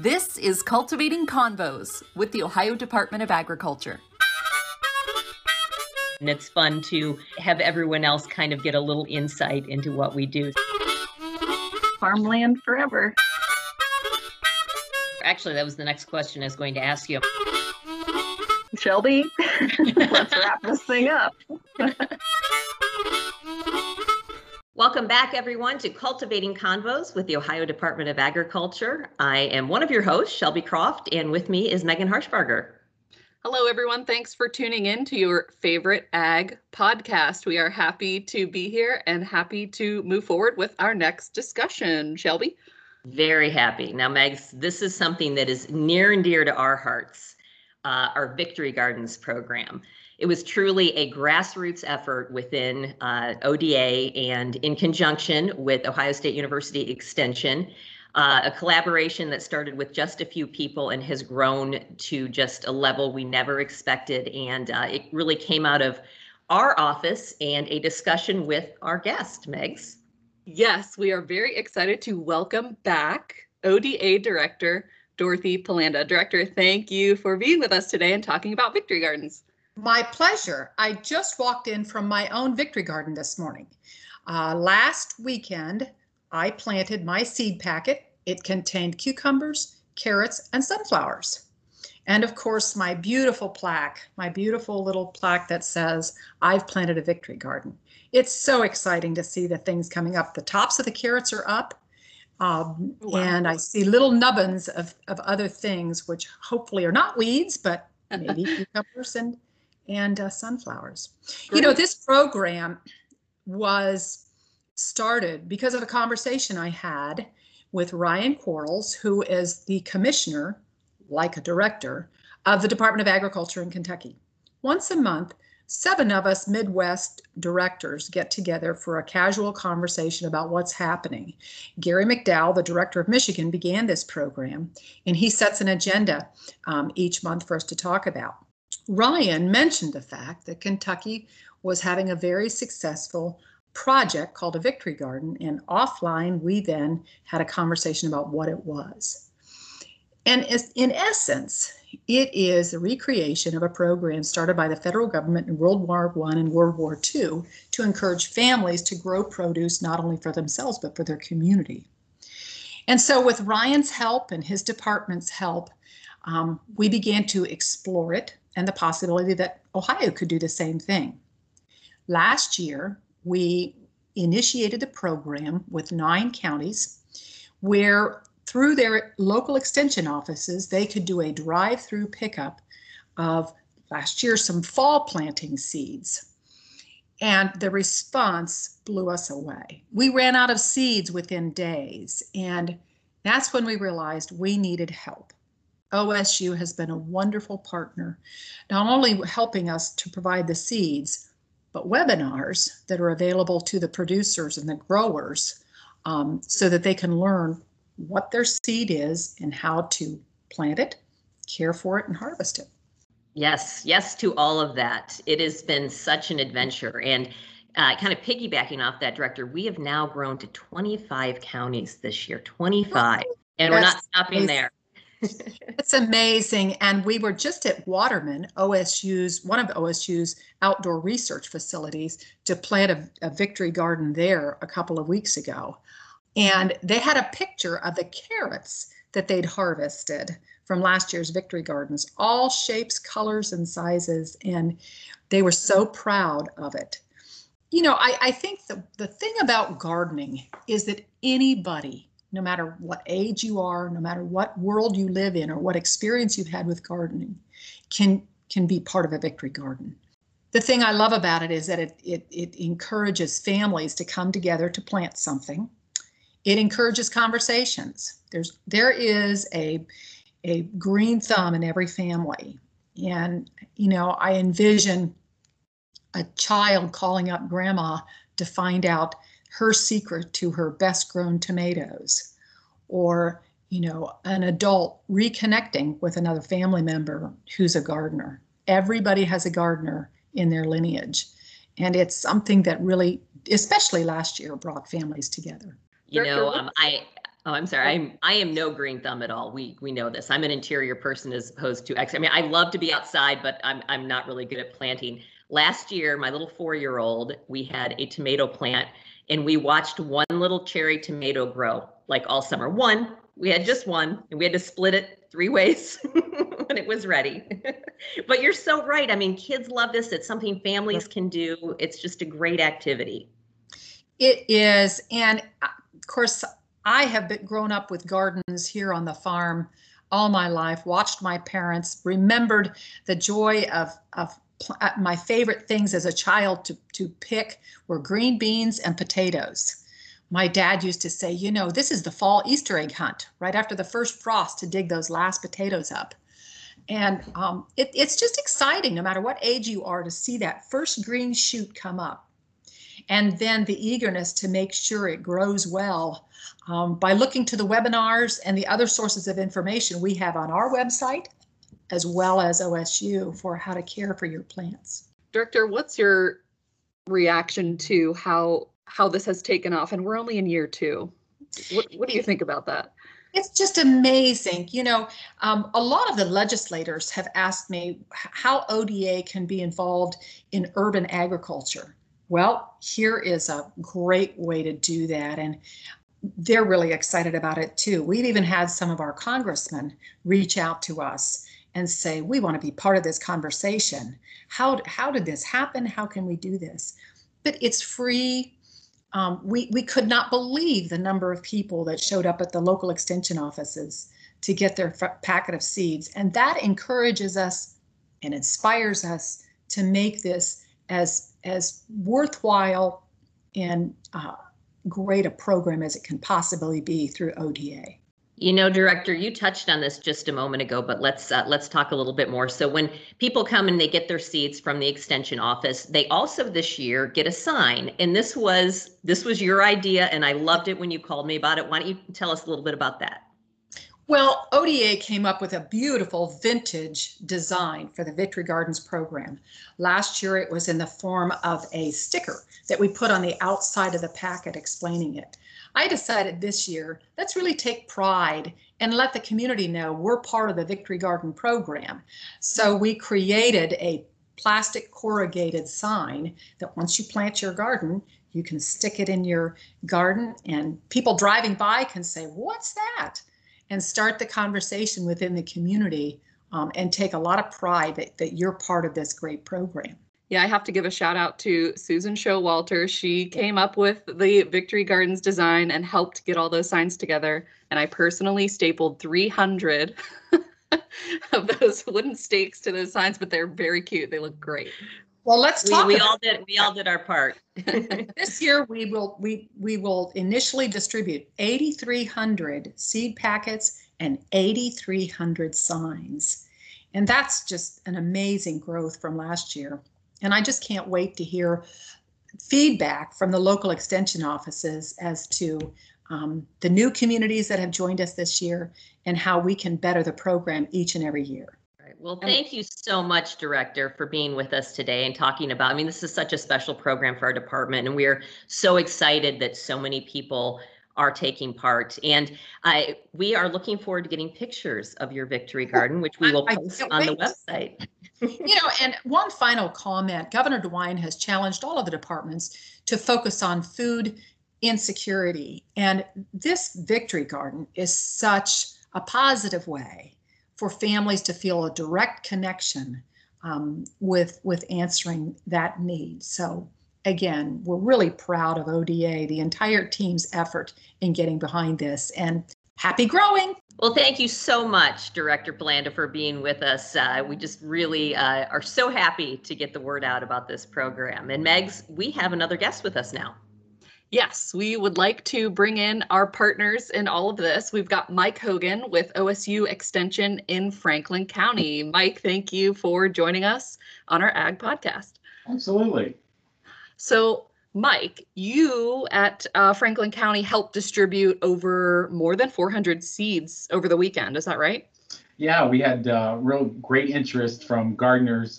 This is Cultivating Convos with the Ohio Department of Agriculture. And it's fun to have everyone else kind of get a little insight into what we do. Farmland forever. Actually, that was the next question I was going to ask you. Shelby, let's wrap this thing up. Welcome back, everyone, to Cultivating Convos with the Ohio Department of Agriculture. I am one of your hosts, Shelby Croft, and with me is Megan Harshbarger. Hello, everyone. Thanks for tuning in to your favorite ag podcast. We are happy to be here and happy to move forward with our next discussion. Shelby? Very happy. Now, Megs, this is something that is near and dear to our hearts, our Victory Gardens program. It was truly a grassroots effort within ODA and in conjunction with Ohio State University Extension, a collaboration that started with just a few people and has grown to just a level we never expected. And it really came out of our office and a discussion with our guest, Megs. Yes, we are very excited to welcome back ODA Director Dorothy Pelanda. Director, thank you for being with us today and talking about Victory Gardens. My pleasure. I just walked in from my own Victory Garden this morning. Last weekend, I planted my seed packet. It contained cucumbers, carrots, and sunflowers. And of course, my beautiful little plaque that says, I've planted a Victory Garden. It's so exciting to see the things coming up. The tops of the carrots are up, wow. And I see little nubbins of other things, which hopefully are not weeds, but maybe cucumbers and sunflowers. Great. You know, this program was started because of a conversation I had with Ryan Quarles, who is the commissioner, like a director, of the Department of Agriculture in Kentucky. Once a month, 7 of us Midwest directors get together for a casual conversation about what's happening. Gary McDowell, the director of Michigan, began this program, and he sets an agenda each month for us to talk about. Ryan mentioned the fact that Kentucky was having a very successful project called a Victory Garden, and offline we then had a conversation about what it was. And in essence, it is the recreation of a program started by the federal government in World War I and World War II to encourage families to grow produce not only for themselves but for their community. And so with Ryan's help and his department's help, we began to explore it and the possibility that Ohio could do the same thing. Last year, we initiated the program with 9 counties where through their local extension offices, they could do a drive-through pickup of last year, some fall planting seeds. And the response blew us away. We ran out of seeds within days, and that's when we realized we needed help. OSU has been a wonderful partner, not only helping us to provide the seeds, but webinars that are available to the producers and the growers so that they can learn what their seed is and how to plant it, care for it, and harvest it. Yes, yes to all of that. It has been such an adventure. And kind of piggybacking off that, Director, we have now grown to 25 counties this year, 25. And we're not stopping there. It's amazing. And we were just at Waterman, one of OSU's outdoor research facilities, to plant a Victory Garden there a couple of weeks ago. And they had a picture of the carrots that they'd harvested from last year's Victory Gardens, all shapes, colors, and sizes, and they were so proud of it. You know, I think the thing about gardening is that anybody, no matter what age you are, no matter what world you live in or what experience you've had with gardening, can be part of a Victory Garden. The thing I love about it is that it encourages families to come together to plant something. It encourages conversations. There is a green thumb in every family. And, you know, I envision a child calling up grandma to find out her secret to her best grown tomatoes, or, you know, an adult reconnecting with another family member who's a gardener. Everybody has a gardener in their lineage. And it's something that really, especially last year, brought families together. You know, I Oh, I'm sorry. I am no green thumb at all. We know this. I'm an interior person as opposed to I mean, I love to be outside, but I'm not really good at planting. Last year, my little 4-year-old, we had a tomato plant, and we watched one little cherry tomato grow like all summer. One, we had just one, and we had to split it 3 ways when it was ready. But you're so right. I mean, kids love this. It's something families can do. It's just a great activity. It is, and of course, I have been grown up with gardens here on the farm all my life, watched my parents, remembered the joy of my favorite things as a child to pick were green beans and potatoes. My dad used to say, you know, this is the fall Easter egg hunt, right after the first frost to dig those last potatoes up. And it's just exciting, no matter what age you are, to see that first green shoot come up. And then the eagerness to make sure it grows well by looking to the webinars and the other sources of information we have on our website, as well as OSU, for how to care for your plants. Director, what's your reaction to how this has taken off? And we're only in year 2. What do you think about that? It's just amazing. You know, a lot of the legislators have asked me how ODA can be involved in urban agriculture. Well, here is a great way to do that, and they're really excited about it too. We've even had some of our congressmen reach out to us and say, we want to be part of this conversation. How did this happen? How can we do this? But it's free. We could not believe the number of people that showed up at the local extension offices to get their packet of seeds, and that encourages us and inspires us to make this as worthwhile and great a program as it can possibly be through ODA. You know, Director, you touched on this just a moment ago, but let's talk a little bit more. So when people come and they get their seeds from the extension office, they also this year get a sign. And this was your idea, and I loved it when you called me about it. Why don't you tell us a little bit about that? Well, ODA came up with a beautiful vintage design for the Victory Gardens program. Last year, it was in the form of a sticker that we put on the outside of the packet explaining it. I decided this year, let's really take pride and let the community know we're part of the Victory Garden program. So we created a plastic corrugated sign that once you plant your garden, you can stick it in your garden, and people driving by can say, what's that? And start the conversation within the community and take a lot of pride that you're part of this great program. Yeah, I have to give a shout out to Susan Showalter. She came up with the Victory Gardens design and helped get all those signs together. And I personally stapled 300 of those wooden stakes to those signs, but they're very cute. They look great. Well, let's talk. We all did our part. This year, we will initially distribute 8,300 seed packets and 8,300 signs, and that's just an amazing growth from last year. And I just can't wait to hear feedback from the local extension offices as to the new communities that have joined us this year and how we can better the program each and every year. Well, thank you so much, Director, for being with us today and talking about, I mean, this is such a special program for our department, and we're so excited that so many people are taking part. And we are looking forward to getting pictures of your Victory Garden, which we will post on the website. You know, and one final comment, Governor DeWine has challenged all of the departments to focus on food insecurity. And this Victory Garden is such a positive way for families to feel a direct connection with answering that need. So again, we're really proud of ODA, the entire team's effort in getting behind this, and happy growing. Well, thank you so much, Director Pelanda, for being with us. We just really are so happy to get the word out about this program. And Megs, we have another guest with us now. Yes, we would like to bring in our partners in all of this. We've got Mike Hogan with OSU Extension in Franklin County. Mike, thank you for joining us on our Ag Podcast. Absolutely. So, Mike, you at Franklin County helped distribute over more than 400 seeds over the weekend. Is that right? Yeah, we had real great interest from gardeners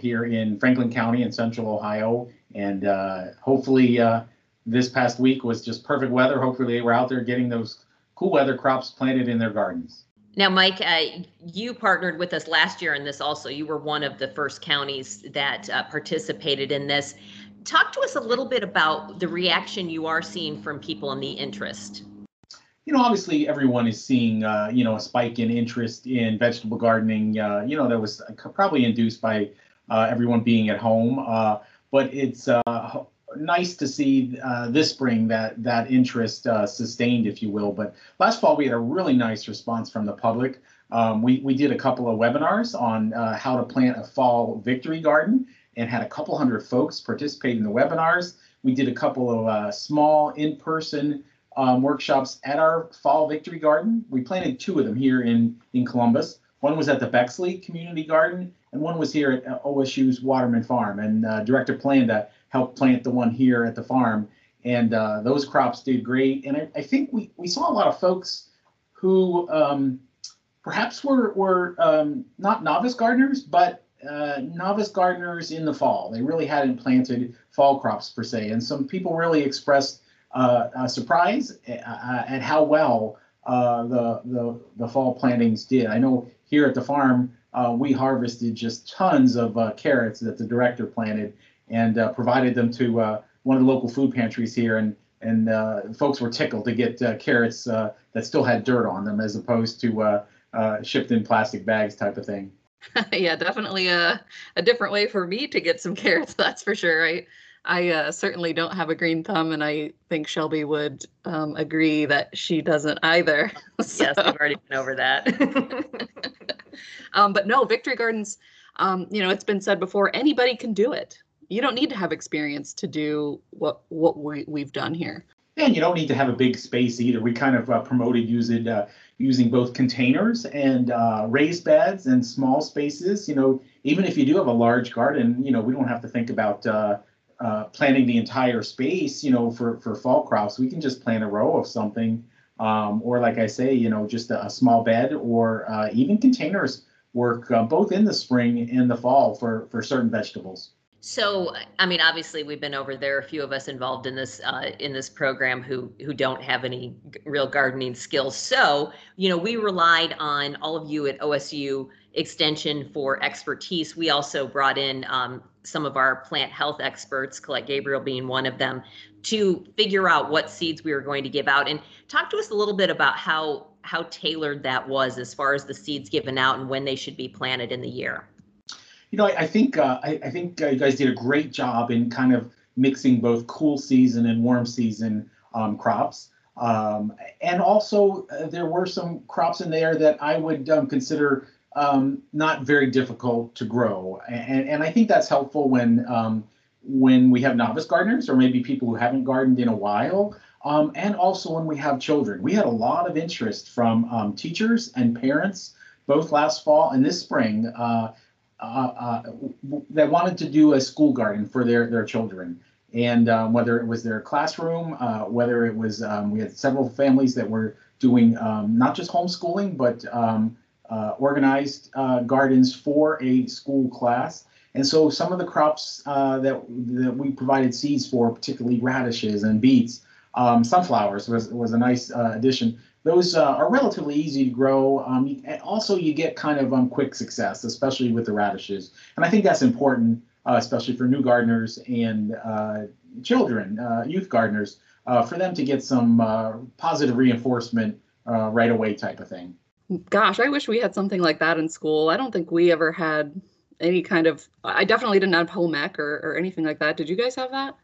here in Franklin County in Central Ohio, and hopefully this past week was just perfect weather. Hopefully they were out there getting those cool weather crops planted in their gardens. Now, Mike, you partnered with us last year in this also. You were one of the first counties that participated in this. Talk to us a little bit about the reaction you are seeing from people and the interest. You know, obviously everyone is seeing, you know, a spike in interest in vegetable gardening, you know, that was probably induced by everyone being at home. But it's nice to see this spring that interest sustained, if you will. But last fall, we had a really nice response from the public. We did a couple of webinars on how to plant a fall victory garden and had a couple hundred folks participate in the webinars. We did a couple of small in-person workshops at our fall victory garden. We planted two of them here in Columbus. One was at the Bexley Community Garden, and one was here at OSU's Waterman Farm. And Director Pelanda helped plant the one here at the farm. And those crops did great. And I think we saw a lot of folks who perhaps were not novice gardeners, but novice gardeners in the fall. They really hadn't planted fall crops per se. And some people really expressed surprise at how well the fall plantings did. I know here at the farm, we harvested just tons of carrots that the director planted and provided them to one of the local food pantries here. And folks were tickled to get carrots that still had dirt on them as opposed to shipped in plastic bags type of thing. Yeah, definitely a different way for me to get some carrots, that's for sure, right? I certainly don't have a green thumb, and I think Shelby would agree that she doesn't either. So. Yes, I've already been over that. But no, victory gardens, you know, it's been said before, anybody can do it. You don't need to have experience to do what we've done here. And you don't need to have a big space either. We kind of promoted using both containers and raised beds and small spaces. You know, even if you do have a large garden, you know, we don't have to think about planting the entire space, you know, for fall crops. We can just plant a row of something, or like I say, you know, just a small bed, or even containers work both in the spring and the fall for certain vegetables. So, I mean, obviously we've been over there, a few of us involved in this program who don't have any real gardening skills. So, you know, we relied on all of you at OSU Extension for expertise. We also brought in some of our plant health experts, Collette Gabriel being one of them, to figure out what seeds we were going to give out. And talk to us a little bit about how tailored that was as far as the seeds given out and when they should be planted in the year. You know, I think you guys did a great job in kind of mixing both cool season and warm season crops. And also there were some crops in there that I would consider not very difficult to grow, and I think that's helpful when we have novice gardeners, or maybe people who haven't gardened in a while, and also when we have children. We had a lot of interest from teachers and parents both last fall and this spring that wanted to do a school garden for their children, and whether it was their classroom, whether it was we had several families that were doing not just homeschooling, but organized gardens for a school class. And so some of the crops that we provided seeds for, particularly radishes and beets, sunflowers was a nice addition. Those are relatively easy to grow. And also you get kind of quick success, especially with the radishes. And I think that's important, especially for new gardeners and children, youth gardeners, for them to get some positive reinforcement right away type of thing. Gosh, I wish we had something like that in school. I don't think we ever had any kind of, I definitely didn't have home ec or anything like that. Did you guys have that?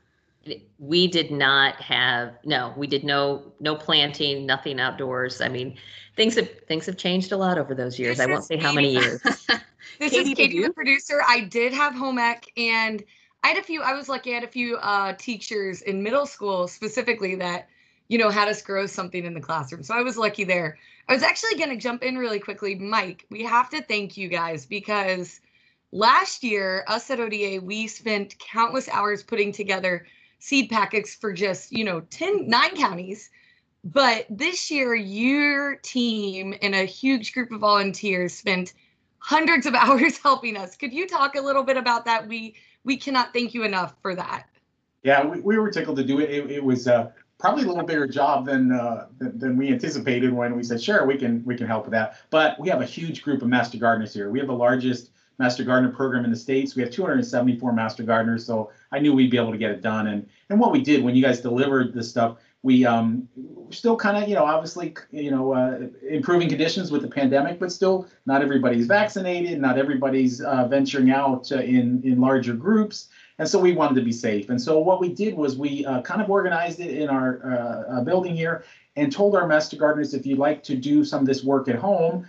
We did not have, no, we did no planting, nothing outdoors. I mean, things have changed a lot over those years. I won't say how many years. This is Katie, the producer. I did have home ec, and I was lucky, I had a few teachers in middle school specifically that, you know, had us grow something in the classroom. So I was lucky there. I was actually going to jump in really quickly. Mike, we have to thank you guys, because last year, us at ODA, we spent countless hours putting together seed packets for just, you know, 9 counties. But this year, your team and a huge group of volunteers spent hundreds of hours helping us. Could you talk a little bit about that? We cannot thank you enough for that. Yeah, we were tickled to do it. It was probably a little bigger job than we anticipated when we said, sure, we can help with that. But we have a huge group of master gardeners here. We have the largest master gardener program in the States. We have 274 master gardeners, so I knew we'd be able to get it done. And what we did when you guys delivered this stuff, we still kind of, obviously, improving conditions with the pandemic, but still not everybody's vaccinated, not everybody's venturing out in larger groups. And so we wanted to be safe. And so what we did was we kind of organized it in our building here and told our master gardeners, if you'd like to do some of this work at home,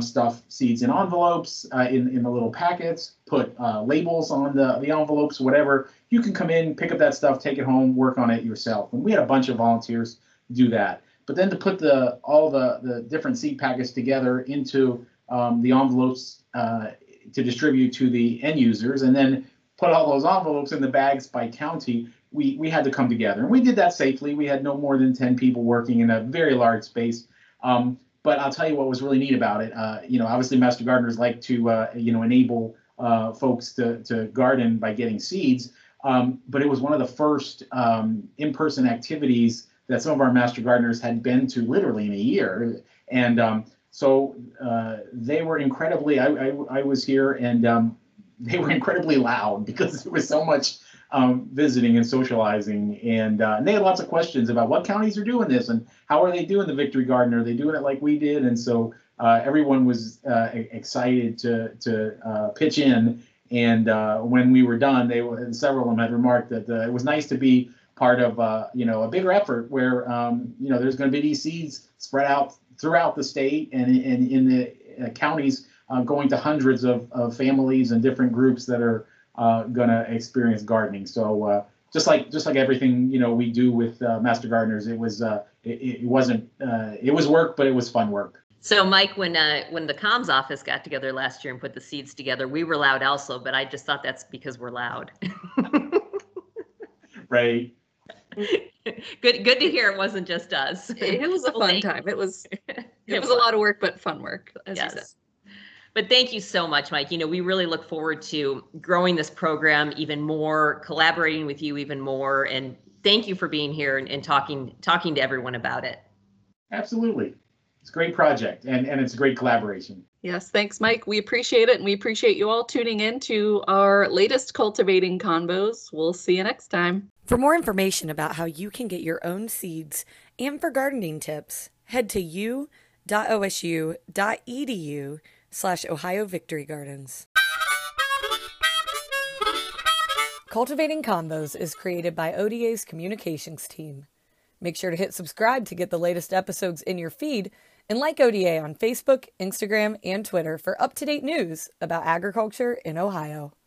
stuff seeds in envelopes, in the little packets, put labels on the envelopes, whatever, you can come in, pick up that stuff, take it home, work on it yourself. And we had a bunch of volunteers do that. But then to put all the different seed packets together into the envelopes to distribute to the end users, and then put all those envelopes in the bags by county, we had to come together. And we did that safely. We had no more than 10 people working in a very large space. But I'll tell you what was really neat about it. Obviously master gardeners like to, enable folks to garden by getting seeds. But it was one of the first in-person activities that some of our master gardeners had been to literally in a year. And so they were incredibly, I was here and they were incredibly loud because there was so much visiting and socializing, and they had lots of questions about what counties are doing this and how are they doing the victory garden, are they doing it like we did? And so everyone was excited to pitch in, and when we were done, several of them had remarked that it was nice to be part of a bigger effort where there's going to be these seeds spread out throughout the state and in the counties, going to hundreds of families and different groups that are going to experience gardening. So just like everything we do with master gardeners, it was work, but it was fun work. So Mike, when the comms office got together last year and put the seeds together, we were loud also, but I just thought that's because we're loud. Right. Good to hear it wasn't just us. It was a fun time. It was a lot of work, but fun work, as you said. But thank you so much, Mike. We really look forward to growing this program even more, collaborating with you even more, and thank you for being here and talking to everyone about it. Absolutely. It's a great project, and it's a great collaboration. Yes, thanks, Mike. We appreciate it, and we appreciate you all tuning in to our latest Cultivating Convos. We'll see you next time. For more information about how you can get your own seeds and for gardening tips, head to u.osu.edu/Ohio Victory Gardens. Cultivating Convos is created by ODA's communications team. Make sure to hit subscribe to get the latest episodes in your feed, and like ODA on Facebook, Instagram, and Twitter for up-to-date news about agriculture in Ohio.